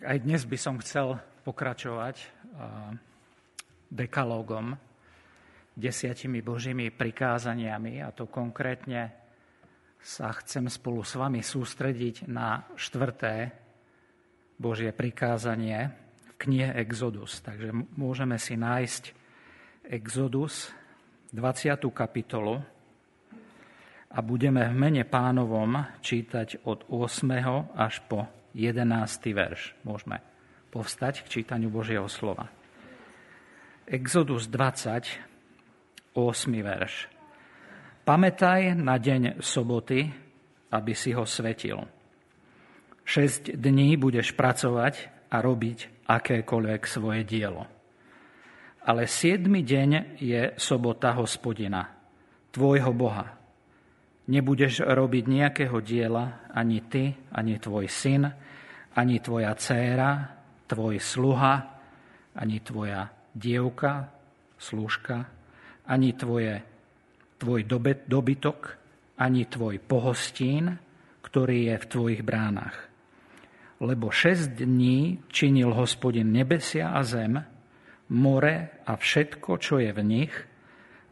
Tak aj dnes by som chcel pokračovať dekalógom, 10 Božími prikázaniami, a to konkrétne sa chcem spolu s vami sústrediť na 4. Božie prikázanie v knihe Exodus. Takže môžeme si nájsť Exodus 20. kapitolu a budeme v mene Pánovom čítať od 8. až po 11. verš. Môžeme povstať k čítaniu Božieho slova. Exodus 20. 8. verš. Pamätaj na deň soboty, aby si ho svetil. 6 dní budeš pracovať a robiť akékoľvek svoje dielo. Ale 7. deň je sobota Hospodina, tvojho Boha. Nebudeš robiť nejakého diela ani ty, ani tvoj syn, ani tvoja dcéra, tvoj sluha, ani tvoja dievka, slúžka, ani tvoj dobytok, ani tvoj pohostín, ktorý je v tvojich bránach. Lebo 6 dní činil Hospodin nebesia a zem, more a všetko, čo je v nich,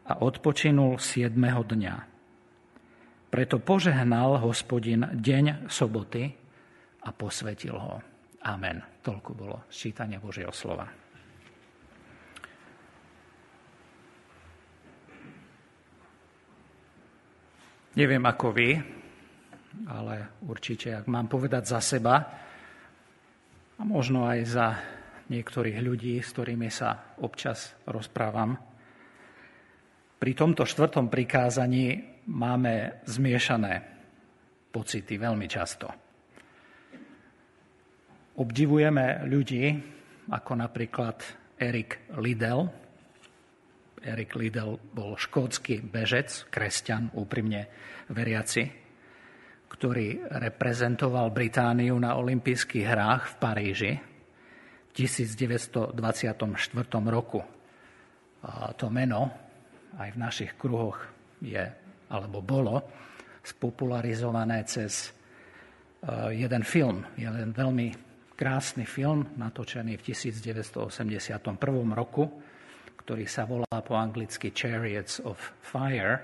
a odpočinul 7. dňa. Preto požehnal Hospodin deň soboty a posvetil ho. Amen. Toľko bolo čítanie Božieho slova. Neviem ako vy, ale určite, ak mám povedať za seba a možno aj za niektorých ľudí, s ktorými sa občas rozprávam, pri tomto 4. prikázaní máme zmiešané pocity veľmi často. Obdivujeme ľudí, ako napríklad Eric Liddell. Eric Liddell bol škótsky bežec, kresťan, úprimne veriaci, ktorý reprezentoval Britániu na olympijských hrách v Paríži v 1924 roku. A to meno aj v našich kruhoch je, alebo bolo, spopularizované cez jeden film, jeden veľmi krásny film, natočený v 1981 roku, ktorý sa volá po anglicky Chariots of Fire.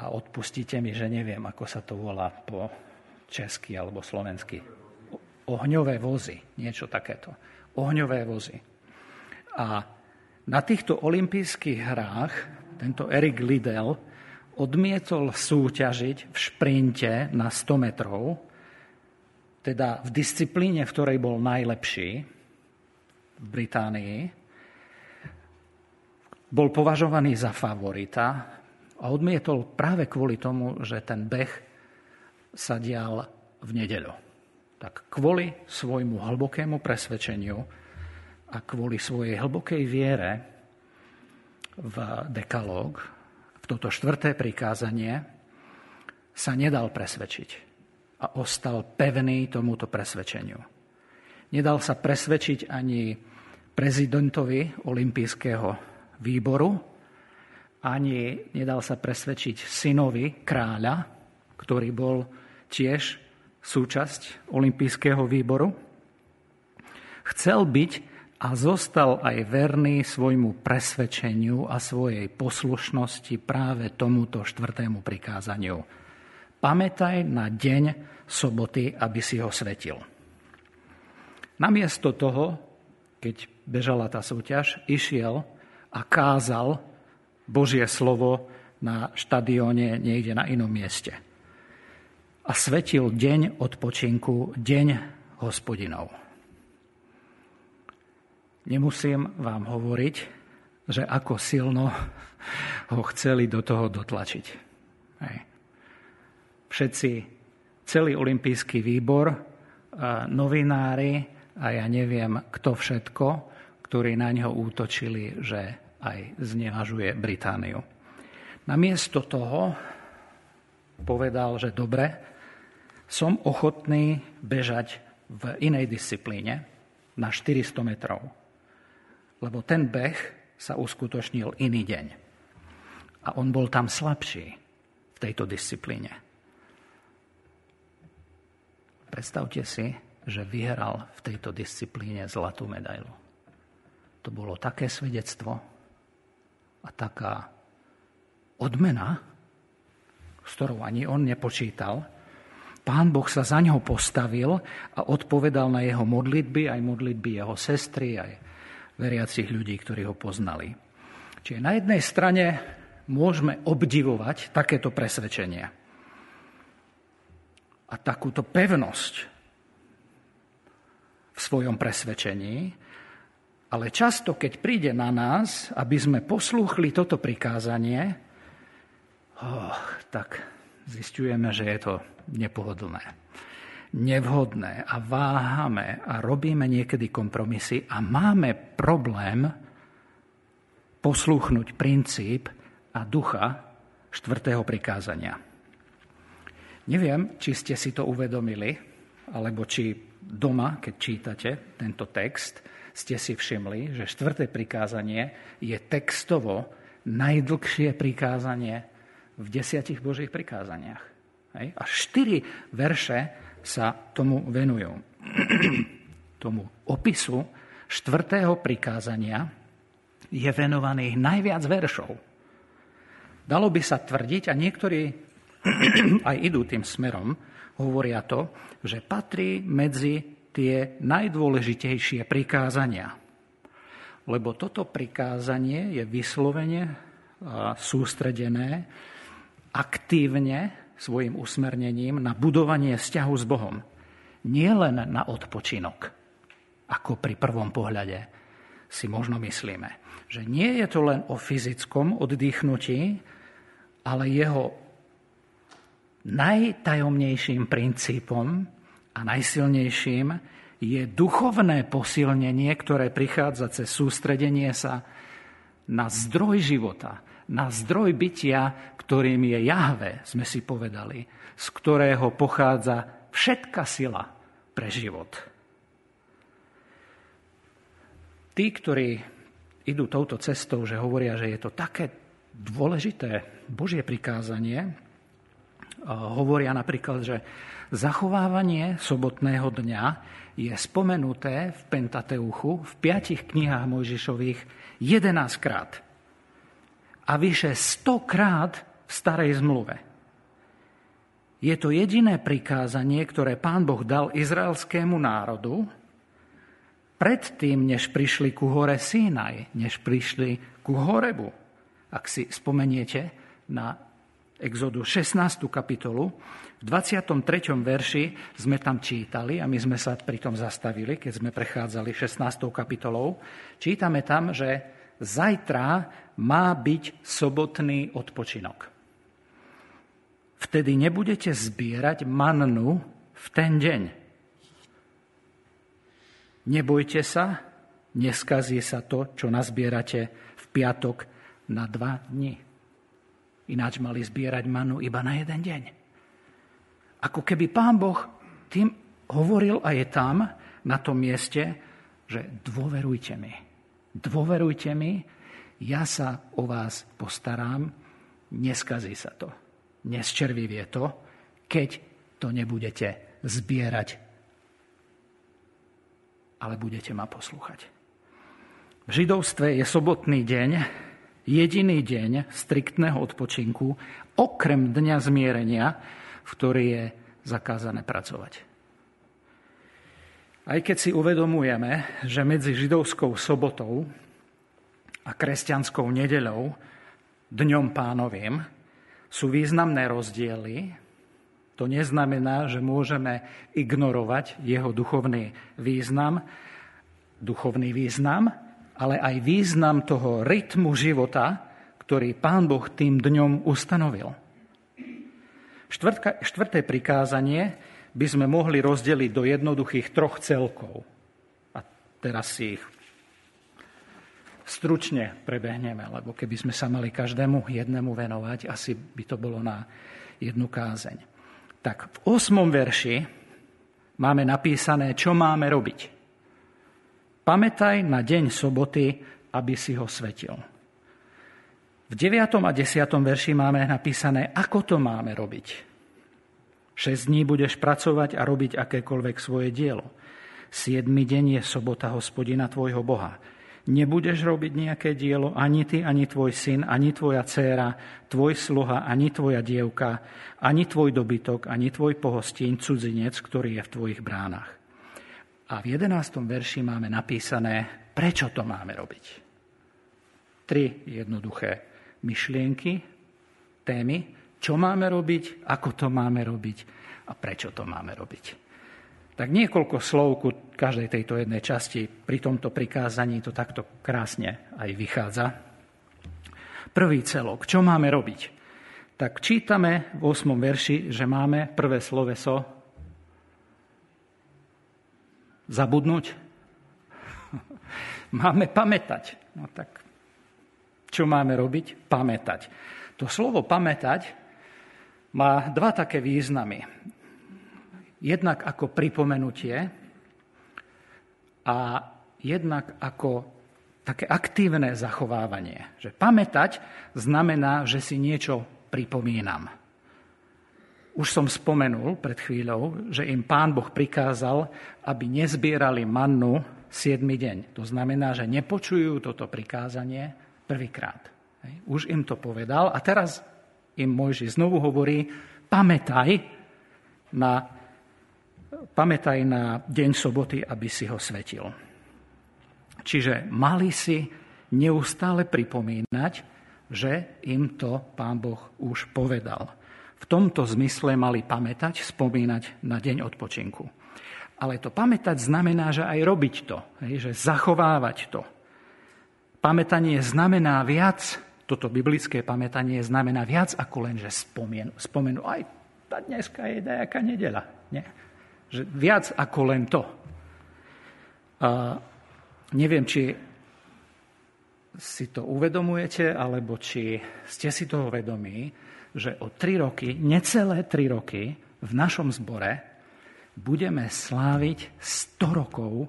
A odpustite mi, že neviem, ako sa to volá po česky alebo slovensky. Ohňové vozy, niečo takéto. Ohňové vozy. A na týchto olympijských hrách tento Eric Liddell odmietol súťažiť v šprinte na 100 metrov, teda v disciplíne, v ktorej bol najlepší v Británii. Bol považovaný za favorita a odmietol práve kvôli tomu, že ten beh sa dial v nedeľu. Tak kvôli svojmu hlbokému presvedčeniu a kvôli svojej hlbokej viere v dekalóg, v toto 4. prikázanie, sa nedal presvedčiť a ostal pevný tomuto presvedčeniu. Nedal sa presvedčiť ani prezidentovi olympijského výboru, ani nedal sa presvedčiť synovi kráľa, ktorý bol tiež súčasť olympijského výboru. Chcel byť a zostal aj verný svojmu presvedčeniu a svojej poslušnosti práve tomuto 4. prikázaniu. Pamätaj na deň soboty, aby si ho svetil. Namiesto toho, keď bežala tá súťaž, išiel a kázal Božie slovo na štadióne niekde na inom mieste. A svetil deň odpočinku, deň Hospodinov. Nemusím vám hovoriť, že ako silno ho chceli do toho dotlačiť. Hej. Všetci, celý olympijský výbor, novinári a ja neviem kto všetko, ktorí na ňo útočili, že aj znevažuje Britániu. Namiesto toho povedal, že dobre, som ochotný bežať v inej disciplíne na 400 metrov, lebo ten beh sa uskutočnil iný deň. A on bol tam slabší v tejto disciplíne. Predstavte si, že vyhral v tejto disciplíne zlatú medailu. To bolo také svedectvo a taká odmena, s ktorou ani on nepočítal. Pán Boh sa za ňoho postavil a odpovedal na jeho modlitby, aj modlitby jeho sestry, aj veriacich ľudí, ktorí ho poznali. Čiže na jednej strane môžeme obdivovať takéto presvedčenie a takúto pevnosť v svojom presvedčení, ale často, keď príde na nás, aby sme poslúchli toto prikázanie, tak zisťujeme, že je to nepohodlné, nevhodné a váhame a robíme niekedy kompromisy a máme problém poslúchnuť princíp a ducha 4. prikázania. Neviem, či ste si to uvedomili, alebo či doma, keď čítate tento text, ste si všimli, že 4. prikázanie je textovo najdlhšie prikázanie v 10 Božích prikázaniach. A 4 verše sa tomu venujú. Tomu opisu 4. prikázania je venovaných najviac veršov. Dalo by sa tvrdiť, a niektorí aj idú tým smerom, hovoria to, že patrí medzi tie najdôležitejšie prikázania. Lebo toto prikázanie je vyslovene sústredené aktívne svojim usmernením na budovanie vzťahu s Bohom. Nie len na odpočinok, ako pri prvom pohľade si možno myslíme. Že nie je to len o fyzickom oddychnutí, ale jeho najtajomnejším princípom a najsilnejším je duchovné posilnenie, ktoré prichádza cez sústredenie sa na zdroj života, na zdroj bytia, ktorým je Jahve, sme si povedali, z ktorého pochádza všetká sila pre život. Tí, ktorí idú touto cestou, že hovoria, že je to také dôležité Božie prikázanie, hovoria napríklad, že zachovávanie sobotného dňa je spomenuté v Pentateuchu v 5 knihách Mojžišových 11 krát a vyše 100 krát v Starej zmluve. Je to jediné prikázanie, ktoré Pán Boh dal izraelskému národu predtým, než prišli ku hore Sinaj, než prišli ku Horebu. Ak si spomeniete na Exodus 16. kapitolu, v 23. verši sme tam čítali, a my sme sa pri tom zastavili, keď sme prechádzali 16. kapitolou, čítame tam, že zajtra má byť sobotný odpočinok. Vtedy nebudete zbierať mannu v ten deň. Nebojte sa, neskazí sa to, čo nazbierate v piatok na 2 dni. Ináč mali zbierať manu iba na 1 deň. Ako keby Pán Boh tým hovoril a je tam, na tom mieste, že dôverujte mi, ja sa o vás postarám, neskazí sa to, nesčervivie to, keď to nebudete zbierať, ale budete ma poslúchať. V židovstve je sobotný deň jediný deň striktného odpočinku, okrem dňa zmierenia, v ktorý je zakázané pracovať. Aj keď si uvedomujeme, že medzi židovskou sobotou a kresťanskou nedeľou, dňom pánovým, sú významné rozdiely, to neznamená, že môžeme ignorovať jeho duchovný význam, ale aj význam toho rytmu života, ktorý Pán Boh tým dňom ustanovil. 4. prikázanie by sme mohli rozdeliť do jednoduchých 3 celkov. A teraz si ich stručne prebehneme, lebo keby sme sa mali každému jednému venovať, asi by to bolo na jednu kázeň. Tak v 8. verši máme napísané, čo máme robiť. Pamätaj na deň soboty, aby si ho svetil. V 9. a 10. verši máme napísané, ako to máme robiť. 6 dní budeš pracovať a robiť akékoľvek svoje dielo. Siedmy deň je sobota Hospodina tvojho Boha. Nebudeš robiť nejaké dielo, ani ty, ani tvoj syn, ani tvoja dcéra, tvoj sluha, ani tvoja dievka, ani tvoj dobytok, ani tvoj pohostín, cudzinec, ktorý je v tvojich bránach. A v 11. verši máme napísané, prečo to máme robiť. Tri jednoduché myšlienky, témy, čo máme robiť, ako to máme robiť a prečo to máme robiť. Tak niekoľko slov ku každej tejto jednej časti. Pri tomto prikázaní to takto krásne aj vychádza. Prvý celok. Čo máme robiť? Tak čítame v 8. verši, že máme prvé sloveso zabudnúť. Máme pamätať. No tak čo máme robiť? Pamätať. To slovo pamätať má dva také významy. Jednak ako pripomenutie a jednak ako také aktívne zachovávanie. Že pamätať znamená, že si niečo pripomínam. Už som spomenul pred chvíľou, že im Pán Boh prikázal, aby nezbierali mannu 7. deň. To znamená, že nepočujú toto prikázanie prvýkrát. Už im to povedal a teraz im Mojžiš znovu hovorí, pamätaj na deň soboty, aby si ho svetil. Čiže mali si neustále pripomínať, že im to Pán Boh už povedal. V tomto zmysle mali pamätať, spomínať na deň odpočinku. Ale to pamätať znamená, že aj robiť to, že zachovávať to. Pamätanie znamená viac, toto biblické pamätanie znamená viac ako len, že spomenú. Aj dneska je nejaká nedeľa, nie? Že viac ako len to. Neviem, či si to uvedomujete, alebo či ste si toho vedomí, že o 3 roky, necelé 3 roky v našom zbore budeme sláviť 100 rokov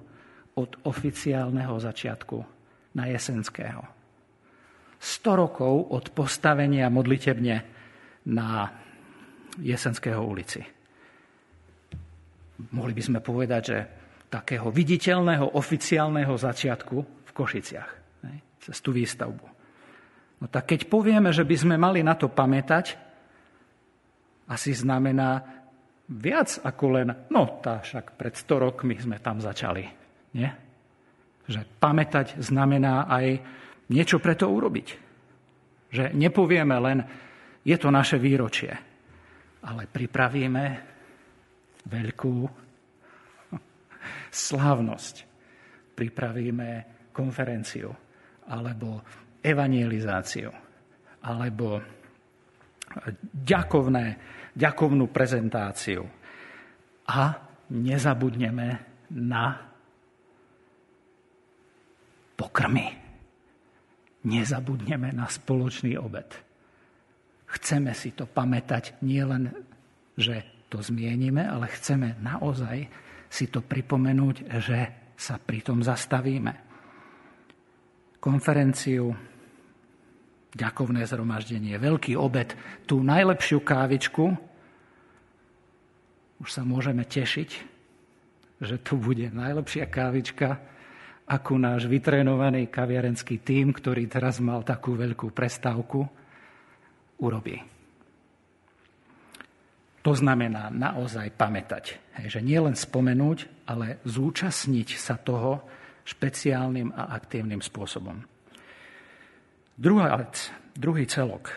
od oficiálneho začiatku na Jesenského. 100 rokov od postavenia modlitebne na Jesenského ulici. Mohli by sme povedať, že takého viditeľného, oficiálneho začiatku v Košiciach. Cez tú výstavbu. No tak keď povieme, že by sme mali na to pamätať, asi znamená viac ako len, no tá však pred 100 rokmi sme tam začali. Nie? Že pamätať znamená aj niečo pre to urobiť. Že nepovieme len, je to naše výročie, ale pripravíme veľkú slávnosť. Pripravíme konferenciu, alebo evangelizáciu, alebo ďakovnú prezentáciu. A nezabudneme na pokrmy. Nezabudneme na spoločný obed. Chceme si to pamätať nielen, že to zmienime, ale chceme naozaj si to pripomenúť, že sa pri tom zastavíme. Konferenciu, ďakovné zhromaždenie, veľký obed, tú najlepšiu kávičku. Už sa môžeme tešiť, že tu bude najlepšia kávička, ako náš vytrénovaný kaviarenský tím, ktorý teraz mal takú veľkú prestávku, urobí. To znamená naozaj pamätať. Že nie len spomenúť, ale zúčastniť sa toho špeciálnym a aktívnym spôsobom. Druhá vec, druhý celok.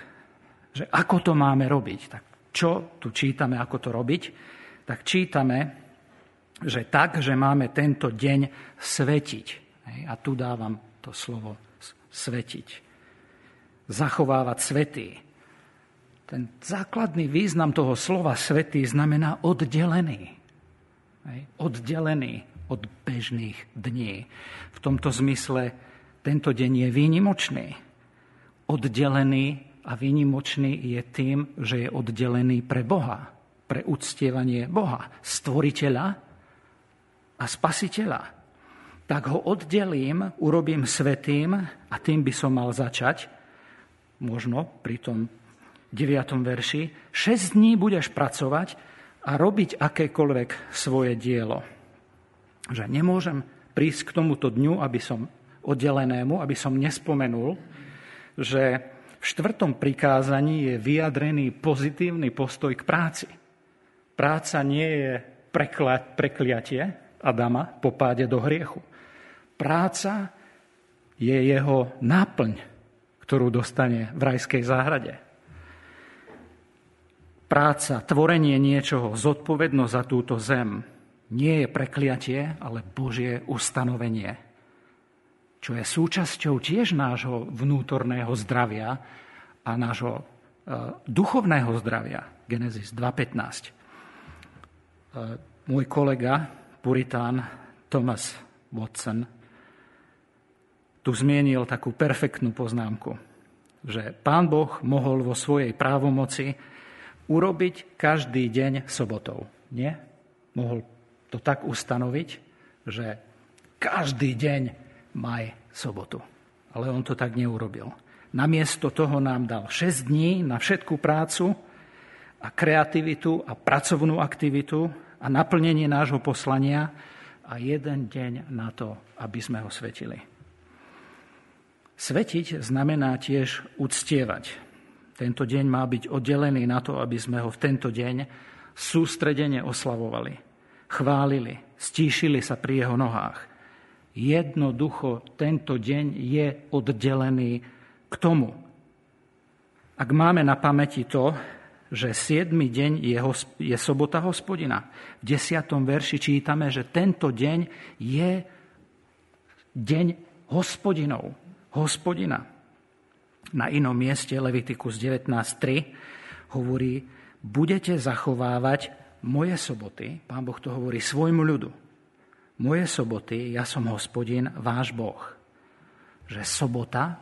Že ako to máme robiť? Tak čo tu čítame, ako to robiť? Tak čítame, že tak, že máme tento deň svetiť. A tu dávam to slovo svetiť. Zachovávať svätý. Ten základný význam toho slova svätý znamená oddelený. Oddelený od bežných dní. V tomto zmysle tento deň je výnimočný. Oddelený a výnimočný je tým, že je oddelený pre Boha. Pre uctievanie Boha, stvoriteľa a spasiteľa. Tak ho oddelím, urobím svätým a tým by som mal začať. Možno pri tom 9. verši, 6 dní budeš pracovať a robiť akékoľvek svoje dielo. že nemôžem prísť k tomuto dňu, aby som oddelenému, aby som nespomenul, že v štvrtom prikázaní je vyjadrený pozitívny postoj k práci. Práca nie je prekliatie Adama po páde do hriechu. Práca je jeho náplň, ktorú dostane v rajskej záhrade. Práca, tvorenie niečoho, zodpovednosť za túto zem, nie je prekliatie, ale Božie ustanovenie, čo je súčasťou tiež nášho vnútorného zdravia a nášho duchovného zdravia. Genesis 2.15. Môj kolega, puritán Thomas Watson, tu zmienil takú perfektnú poznámku, že Pán Boh mohol vo svojej právomoci urobiť každý deň sobotou. Nie? Mohol to tak ustanoviť, že každý deň maj sobotu. Ale on to tak neurobil. Namiesto toho nám dal 6 dní na všetku prácu a kreativitu a pracovnú aktivitu a naplnenie nášho poslania a jeden deň na to, aby sme ho svetili. Svetiť znamená tiež uctievať. Tento deň má byť oddelený na to, aby sme ho v tento deň sústredene oslavovali, chválili, stíšili sa pri jeho nohách. Jednoducho tento deň je oddelený k tomu. Ak máme na pamäti to, že 7. deň je sobota Hospodina. V 10. verši čítame, že tento deň je deň Hospodinov. Hospodina. Na inom mieste Levitikus 19.3 hovorí: budete zachovávať moje soboty. Pán Boh to hovorí svojmu ľudu. Moje soboty, ja som Hospodin, váš Boh. Že sobota,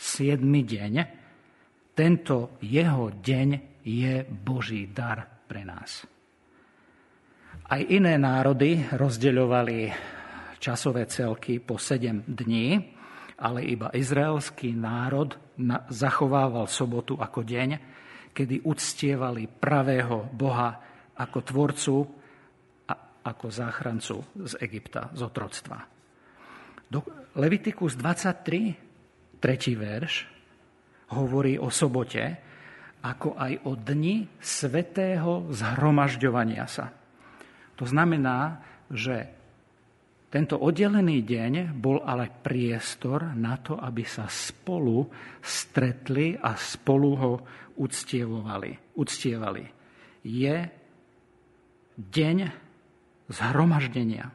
7. deň, tento jeho deň je Boží dar pre nás. Aj iné národy rozdeľovali časové celky po 7 dní, ale iba izraelský národ zachovával sobotu ako deň, kedy uctievali pravého Boha ako tvorcu, ako záchrancu z Egypta, z otroctva. Levitikus 23, 3. verš, hovorí o sobote, ako aj o dni svätého zhromažďovania sa. To znamená, že tento oddelený deň bol ale priestor na to, aby sa spolu stretli a spolu ho uctievali. Je deň zhromaždenia.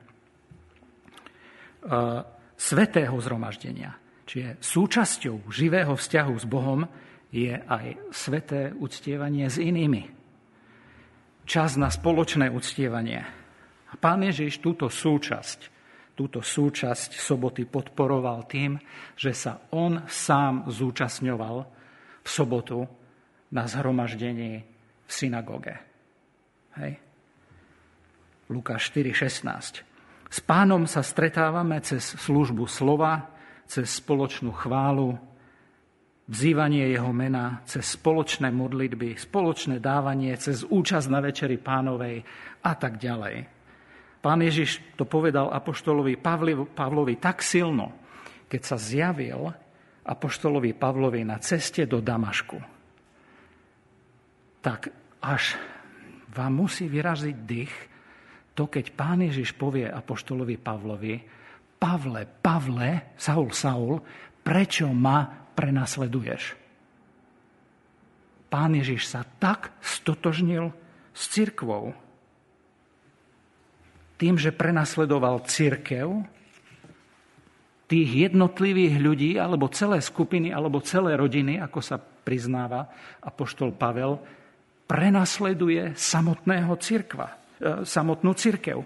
Svätého zhromaždenia. Čiže súčasťou živého vzťahu s Bohom je aj sväté uctievanie s inými. Čas na spoločné uctievanie. A Pán Ježiš túto súčasť soboty podporoval tým, že sa on sám zúčastňoval v sobotu na zhromaždení v synagóge. Hej? Lukáš 4.16. S Pánom sa stretávame cez službu slova, cez spoločnú chválu, vzývanie jeho mena, cez spoločné modlitby, spoločné dávanie, cez účasť na večeri Pánovej a tak ďalej. Pán Ježiš to povedal apoštolovi Pavlovi tak silno, keď sa zjavil apoštolovi Pavlovi na ceste do Damašku. Tak až vám musí vyraziť dých, to, keď Pán Ježiš povie apoštolovi Pavlovi: Pavle, Pavle, Saul, Saul, prečo ma prenasleduješ? Pán Ježiš sa tak stotožnil s cirkvou. Tým, že prenasledoval cirkev, tých jednotlivých ľudí, alebo celé skupiny, alebo celé rodiny, ako sa priznáva apoštol Pavel, prenasleduje samotnú cirkev.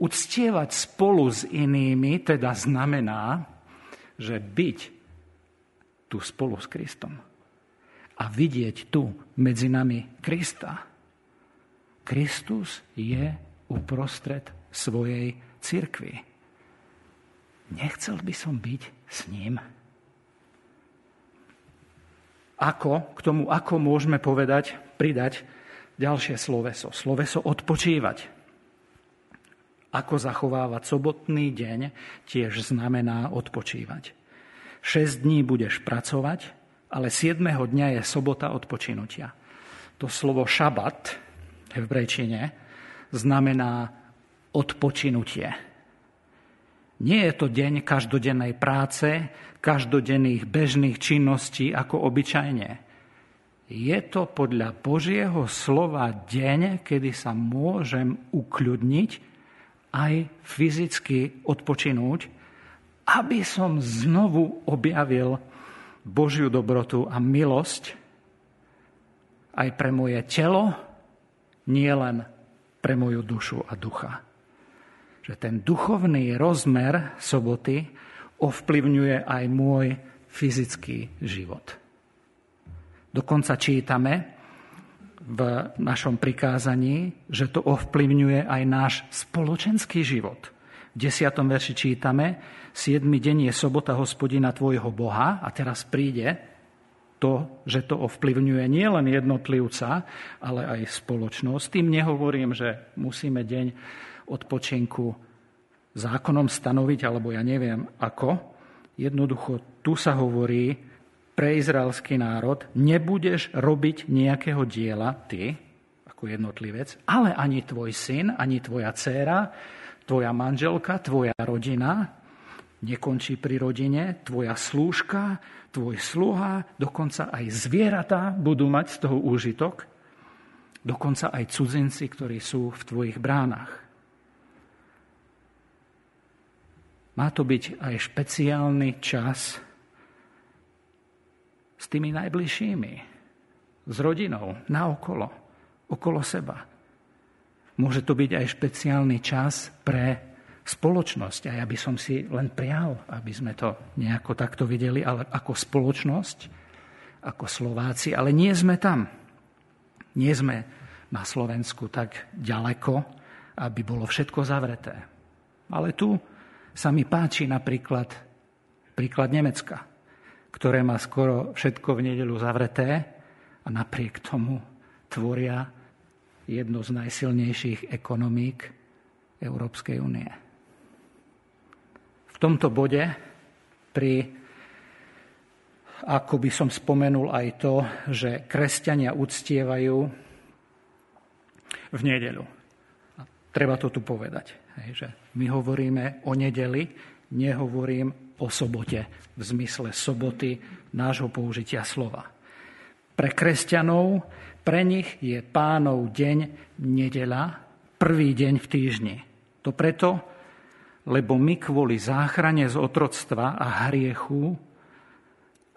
Uctievať spolu s inými teda znamená, že byť tu spolu s Kristom a vidieť tu medzi nami Krista. Kristus je uprostred svojej cirkvi. Nechcel by som byť s ním. K tomu môžeme pridať ďalšie sloveso. Sloveso odpočívať. Ako zachovávať sobotný deň tiež znamená odpočívať. 6 dní budeš pracovať, ale 7. dňa je sobota odpočinutia. To slovo šabat v hebrejčine znamená odpočinutie. Nie je to deň každodennej práce, každodenných bežných činností ako obyčajne. Je to podľa Božieho slova deň, kedy sa môžem ukľudniť aj fyzicky odpočinúť, aby som znovu objavil Božiu dobrotu a milosť aj pre moje telo, nielen pre moju dušu a ducha. Že ten duchovný rozmer soboty ovplyvňuje aj môj fyzický život. Dokonca čítame v našom prikázaní, že to ovplyvňuje aj náš spoločenský život. V 10. verši čítame: 7. deň je sobota Hospodina tvojho Boha, a teraz príde to, že to ovplyvňuje nielen jednotlivca, ale aj spoločnosť. Tým nehovorím, že musíme deň odpočinku zákonom stanoviť, alebo ja neviem ako. Jednoducho tu sa hovorí pre izraelský národ: nebudeš robiť nejakého diela ty, ako jednotlivec, ale ani tvoj syn, ani tvoja dcéra, tvoja manželka, tvoja rodina, nekončí pri rodine, tvoja slúžka, tvoj sluha, dokonca aj zvieratá budú mať z toho úžitok, dokonca aj cudzinci, ktorí sú v tvojich bránach. Má to byť aj špeciálny čas s tými najbližšími, s rodinou, naokolo, okolo seba. Môže to byť aj špeciálny čas pre spoločnosť. A ja by som si len prial, aby sme to nejako takto videli, ale ako spoločnosť, ako Slováci. Ale nie sme tam. Nie sme na Slovensku tak ďaleko, aby bolo všetko zavreté. Ale tu sa mi páči napríklad príklad Nemecka, ktoré má skoro všetko v nedeľu zavreté a napriek tomu tvoria jednu z najsilnejších ekonomík Európskej únie. V tomto bode ako by som spomenul aj to, že kresťania uctievajú v nedeľu. A treba to tu povedať, že my hovoríme o nedeli, nehovorím o sobote, v zmysle soboty nášho použitia slova. Pre kresťanov, pre nich je Pánov deň nedeľa, prvý deň v týždni. To preto, lebo my kvôli záchrane z otroctva a hriechu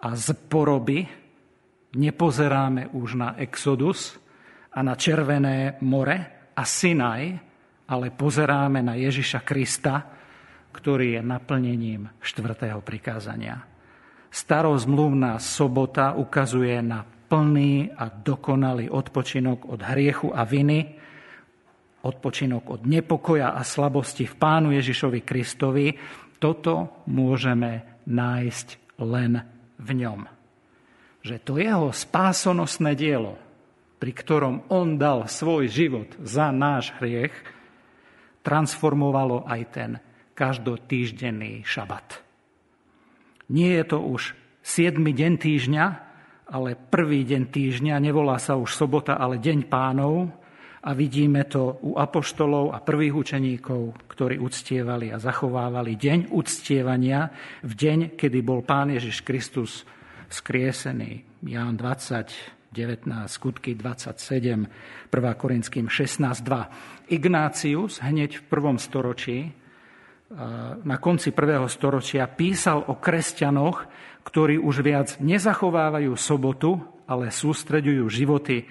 a z poroby nepozeráme už na Exodus a na Červené more a Sinaj, ale pozeráme na Ježiša Krista, ktorý je naplnením 4. prikázania. Starozmluvná sobota ukazuje na plný a dokonalý odpočinok od hriechu a viny, odpočinok od nepokoja a slabosti v Pánu Ježišovi Kristovi. Toto môžeme nájsť len v ňom. Že to jeho spásonosné dielo, pri ktorom on dal svoj život za náš hriech, transformovalo aj ten každotýždenný šabat. Nie je to už 7. deň týždňa, ale prvý deň týždňa, nevolá sa už sobota, ale deň Pánov, a vidíme to u apoštolov a prvých učeníkov, ktorí uctievali a zachovávali deň uctievania v deň, kedy bol Pán Ježiš Kristus vzkriesený. Ján 20, 19, Skutky 27, 1. Korintským 16, 2. Ignácius hneď v 1. storočí, na konci 1. storočia, písal o kresťanoch, ktorí už viac nezachovávajú sobotu, ale sústreďujú životy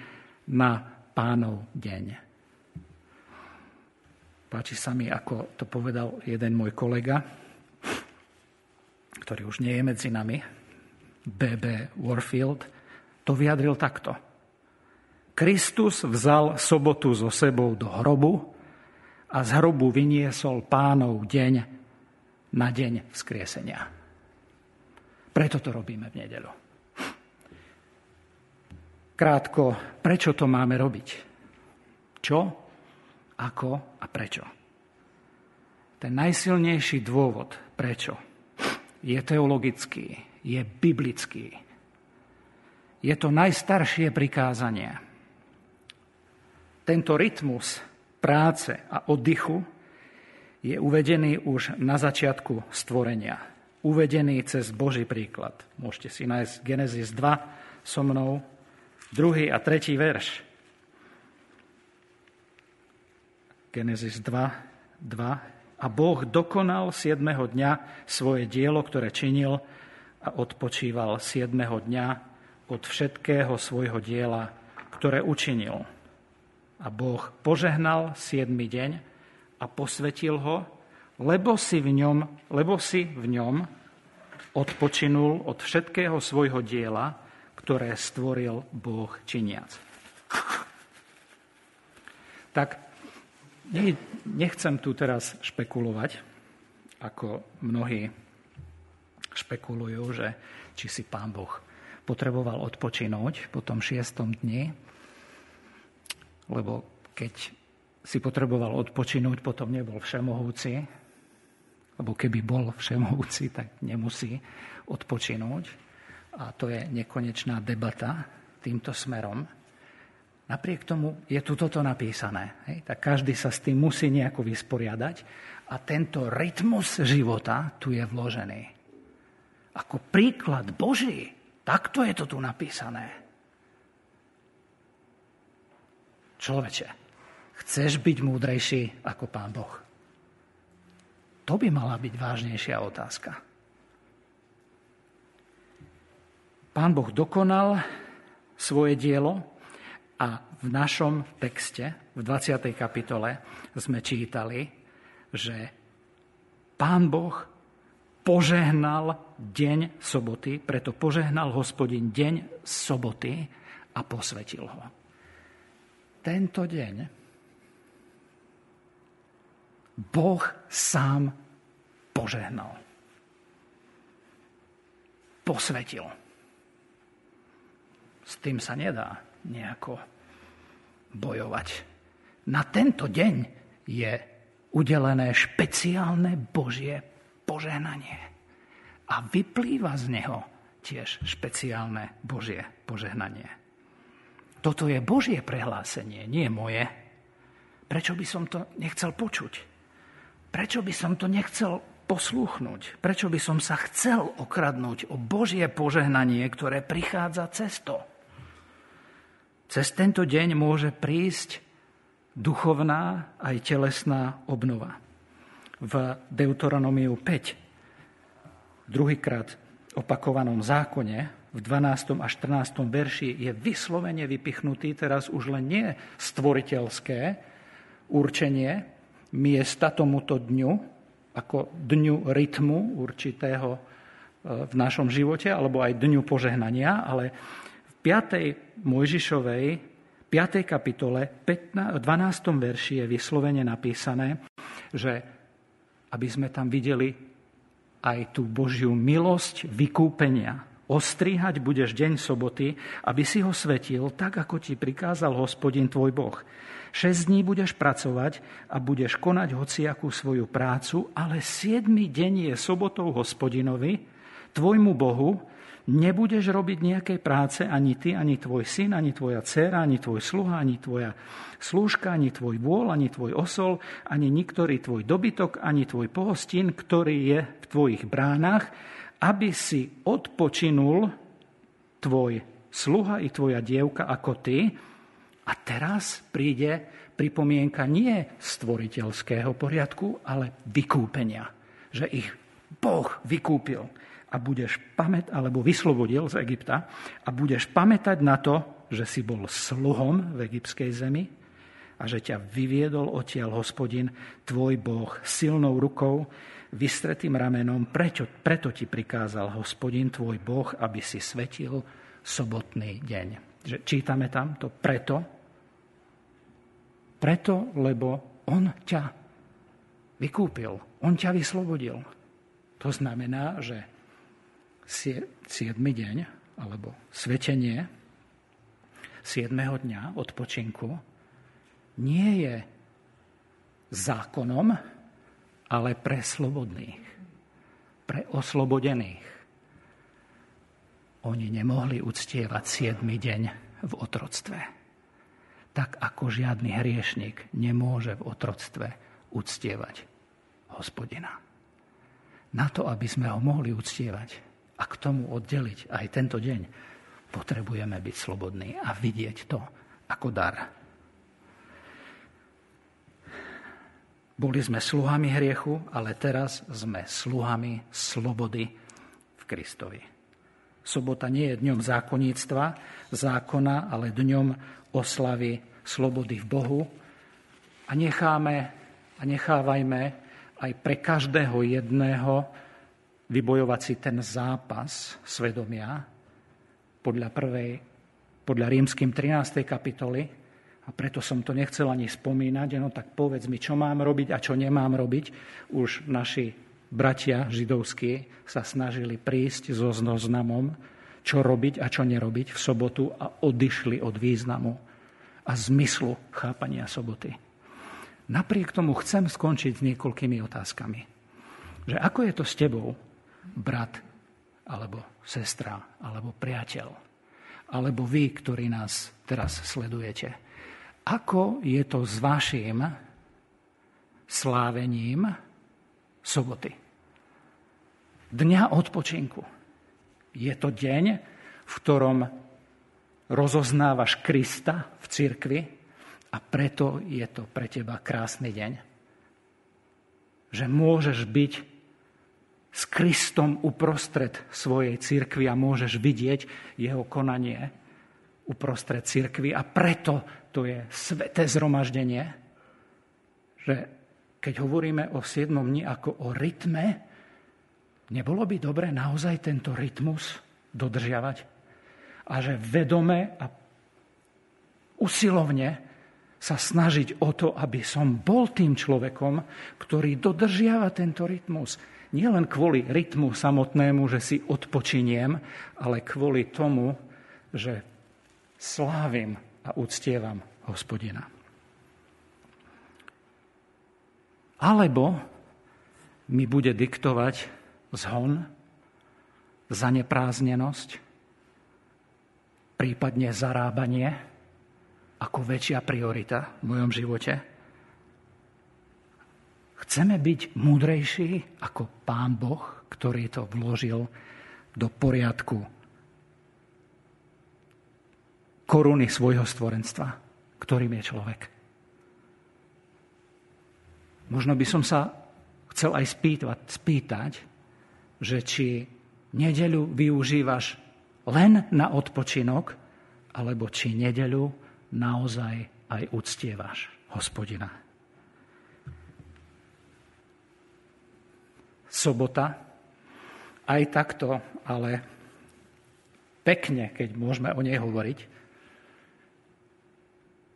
na Pánov deň. Páči sa mi, ako to povedal jeden môj kolega, ktorý už nie je medzi nami, B. B. Warfield, to vyjadril takto: Kristus vzal sobotu so sebou do hrobu a z hrobu vyniesol Pánov deň na deň vzkriesenia. Preto to robíme v nedeľu. Krátko, prečo to máme robiť? Čo, ako a prečo? Ten najsilnejší dôvod, prečo, je teologický, je biblický. Je to najstaršie prikázanie. Tento rytmus práce a oddychu je uvedený už na začiatku stvorenia. Uvedený cez Boží príklad. Môžete si nájsť Genesis 2 so mnou, 2. a 3. verš. Genesis 2, 2. A Boh dokonal 7. dňa svoje dielo, ktoré činil, a odpočíval 7. dňa od všetkého svojho diela, ktoré učinil. A Boh požehnal 7. deň a posvetil ho, lebo si v ňom odpočinul od všetkého svojho diela, ktoré stvoril Boh činiac. Tak nechcem tu teraz špekulovať, ako mnohí špekulujú, že či si Pán Boh potreboval odpočinúť po tom 6. dni, lebo keď si potreboval odpočinúť, potom nebol všemohúci, lebo keby bol všemohúci, tak nemusí odpočinúť. A to je nekonečná debata týmto smerom. Napriek tomu je tu toto napísané. Hej? Tak každý sa s tým musí nejako vysporiadať a tento rytmus života tu je vložený. Ako príklad Boží, takto je to tu napísané. Človeče, chceš byť múdrejší ako Pán Boh? To by mala byť vážnejšia otázka. Pán Boh dokonal svoje dielo a v našom texte, v 20. kapitole, sme čítali, že Pán Boh požehnal deň soboty, preto požehnal Hospodin deň soboty a posvetil ho. Tento deň Boh sám požehnal. Posvetil. S tým sa nedá nejako bojovať. Na tento deň je udelené špeciálne Božie požehnanie. A vyplýva z neho tiež špeciálne Božie požehnanie. Toto je Božie prehlásenie, nie moje. Prečo by som to nechcel počuť? Prečo by som to nechcel poslúchnuť? Prečo by som sa chcel okradnúť o Božie požehnanie, ktoré prichádza cez to? Cez tento deň môže prísť duchovná aj telesná obnova. V Deuteronomiu 5, druhýkrát opakovanom zákone, v 12. a 14. verši je vyslovene vypichnutý teraz už len nie stvoriteľské určenie miesta tomuto dňu, ako dňu rytmu určitého v našom živote, alebo aj dňu požehnania, ale v 5. Mojžišovej, 5. kapitole, 12. verši je vyslovene napísané, že aby sme tam videli aj tú Božiu milosť vykúpenia. Ostríhať budeš deň soboty, aby si ho svetil, tak ako ti prikázal Hospodin tvoj Boh. 6 dní budeš pracovať a budeš konať hociakú svoju prácu, ale 7. deň je sobotou Hospodinovi, tvojmu Bohu, nebudeš robiť nejakej práce ani ty, ani tvoj syn, ani tvoja dcéra, ani tvoj sluha, ani tvoja slúžka, ani tvoj vôl, ani tvoj osol, ani niktorý tvoj dobytok, ani tvoj pohostín, ktorý je v tvojich bránach, aby si odpočinul tvoj sluha i tvoja dievka ako ty. A teraz príde pripomienka nie stvoriteľského poriadku, ale vykúpenia. Že ich Boh vykúpil a budeš vyslobodil z Egypta a budeš pamätať na to, že si bol sluhom v egyptskej zemi a že ťa vyviedol odtiaľ Hospodin, tvoj Boh, silnou rukou, vystretým ramenom, preto ti prikázal Hospodin, tvoj Boh, aby si svetil sobotný deň. Že čítame tam to preto, lebo on ťa vykúpil, on ťa vyslobodil. To znamená, že 7. deň, alebo svetenie 7. dňa odpočinku nie je zákonom, ale pre slobodných, pre oslobodených. Oni nemohli uctievať 7. deň v otroctve. Tak ako žiadny hriešnik nemôže v otroctve uctievať Hospodina. Na to, aby sme ho mohli uctievať a k tomu oddeliť aj tento deň, potrebujeme byť slobodní a vidieť to ako dar. Boli sme sluhami hriechu, ale teraz sme sluhami slobody v Kristovi. Sobota nie je dňom zákonníctva, zákona, ale dňom oslavy slobody v Bohu. A nechávajme aj pre každého jedného vybojovať si ten zápas svedomia podľa rímskym 13. kapitoly. A preto som to nechcel ani spomínať, no tak povedz mi, čo mám robiť a čo nemám robiť. Už naši bratia židovskí sa snažili prísť so zoznamom, čo robiť a čo nerobiť v sobotu a odišli od významu a zmyslu chápania soboty. Napriek tomu chcem skončiť s niekoľkými otázkami. Že ako je to s tebou, brat, alebo sestra, alebo priateľ, alebo vy, ktorí nás teraz sledujete? Ako je to s vašim slávením soboty? Dňa odpočinku. Je to deň, v ktorom rozoznávaš Krista v cirkvi a preto je to pre teba krásny deň. Že môžeš byť s Kristom uprostred svojej cirkvi a môžeš vidieť jeho konanie uprostred cirkvi a preto to je sväté zhromaždenie, že keď hovoríme o 7. dni ako o rytme, nebolo by dobre naozaj tento rytmus dodržiavať? A že vedome a usilovne sa snažiť o to, aby som bol tým človekom, ktorý dodržiava tento rytmus. Nie len kvôli rytmu samotnému, že si odpočiniem, ale kvôli tomu, že slávim a uctievam Hospodina. Alebo mi bude diktovať zhon, zanepráznenosť, prípadne zarábanie ako väčšia priorita v mojom živote. Chceme byť múdrejší ako Pán Boh, ktorý to vložil do poriadku koruny svojho stvorenstva, ktorým je človek. Možno by som sa chcel aj spýtať, že či nedeľu využívaš len na odpočinok, alebo či nedeľu naozaj aj uctievaš Hospodina. Sobota, aj takto, ale pekne, keď môžeme o nej hovoriť,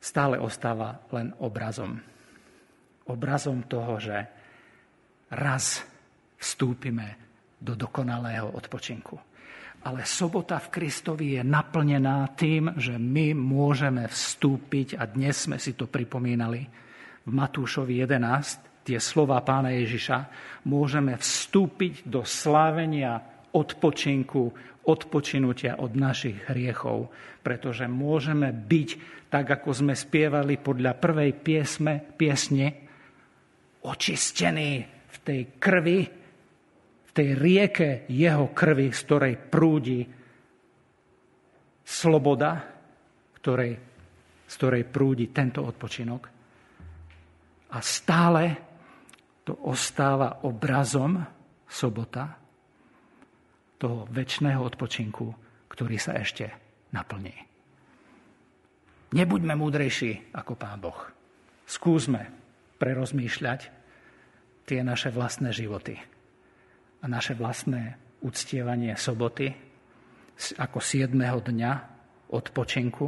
stále ostáva len obrazom. Obrazom toho, že raz vstúpime do dokonalého odpočinku. Ale sobota v Kristovi je naplnená tým, že my môžeme vstúpiť, a dnes sme si to pripomínali v Matúšovi 11, tie slová Pána Ježiša, môžeme vstúpiť do slávenia odpočinku, odpočinutia od našich hriechov, pretože môžeme byť, tak ako sme spievali podľa prvej piesne, očistení v tej krvi, v tej rieke jeho krvi, z ktorej prúdi sloboda, z ktorej prúdi tento odpočinok. A stále to ostáva obrazom sobota, toho večného odpočinku, ktorý sa ešte naplní. Nebuďme múdrejší ako Pán Boh. Skúsme prerozmýšľať tie naše vlastné životy a naše vlastné uctievanie soboty ako 7. dňa odpočinku.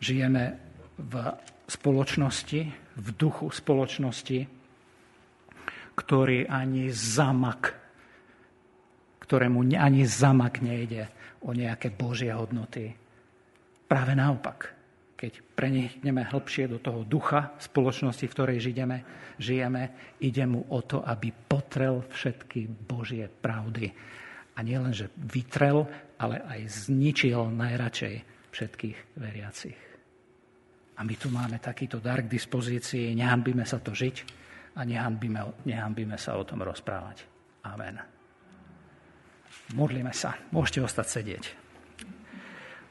Žijeme v spoločnosti, v duchu spoločnosti, ktorý ktorému ani zamak nejde o nejaké Božie hodnoty. Práve naopak. keď prenikneme hlbšie do toho ducha spoločnosti, v ktorej žijeme, ide mu o to, aby potrel všetky Božie pravdy. A nielen, že vytrel, ale aj zničil najradšej všetkých veriacich. A my tu máme takýto dar k dispozícii, nehanbíme sa to žiť a nehanbíme sa o tom rozprávať. Amen. Modlíme sa. Môžete ostať sedieť.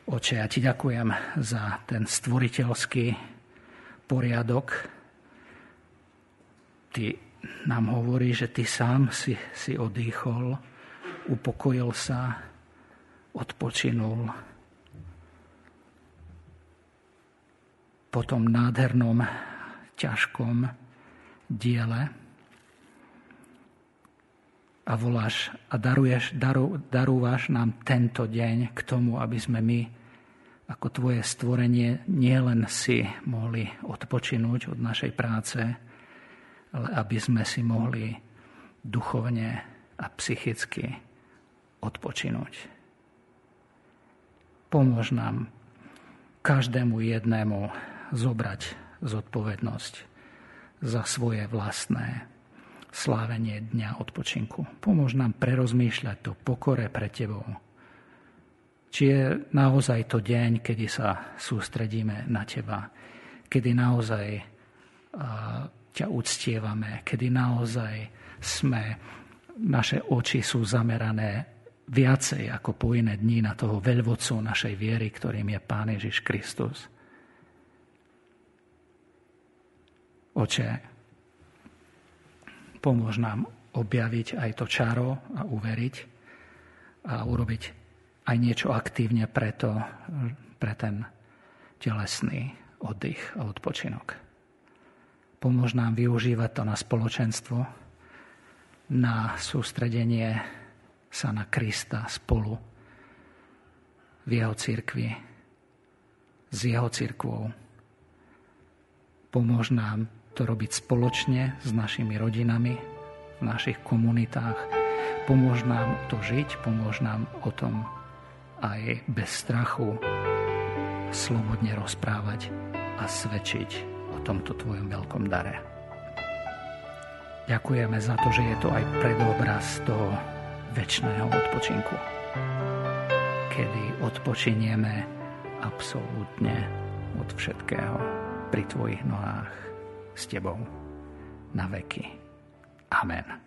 Oče, ja ti ďakujem za ten stvoriteľský poriadok. Ty nám hovoríš, že ty sám si oddychol, upokojil sa, odpočinul. Po tom nádhernom, ťažkom diele a voláš a darúvaš nám tento deň k tomu, aby sme my ako tvoje stvorenie nielen si mohli odpočinúť od našej práce, ale aby sme si mohli duchovne a psychicky odpočinúť. Pomôž nám každému jednému zobrať zodpovednosť za svoje vlastné slávenie dňa odpočinku. Pomôž nám prerozmýšľať to pokore pred tebou. Či je naozaj to deň, kedy sa sústredíme na teba, kedy naozaj ťa uctievame, kedy naozaj naše oči sú zamerané viacej ako po iné dni na toho veľvodcu našej viery, ktorým je Pán Ježiš Kristus. Oče, pomôž nám objaviť aj to čaro a uveriť a urobiť aj niečo aktívne pre ten telesný oddych a odpočinok. Pomôž nám využívať to na spoločenstvo, na sústredenie sa na Krista spolu v jeho cirkvi, s jeho cirkvou. Pomôž nám to robiť spoločne s našimi rodinami, v našich komunitách. Pomôž nám to žiť, pomôž nám o tom aj bez strachu slobodne rozprávať a svedčiť o tomto tvojom veľkom dare. Ďakujeme za to, že je to aj predobraz toho večného odpočinku, kedy odpočinieme absolútne od všetkého pri tvojich nohách s tebou na veky. Amen.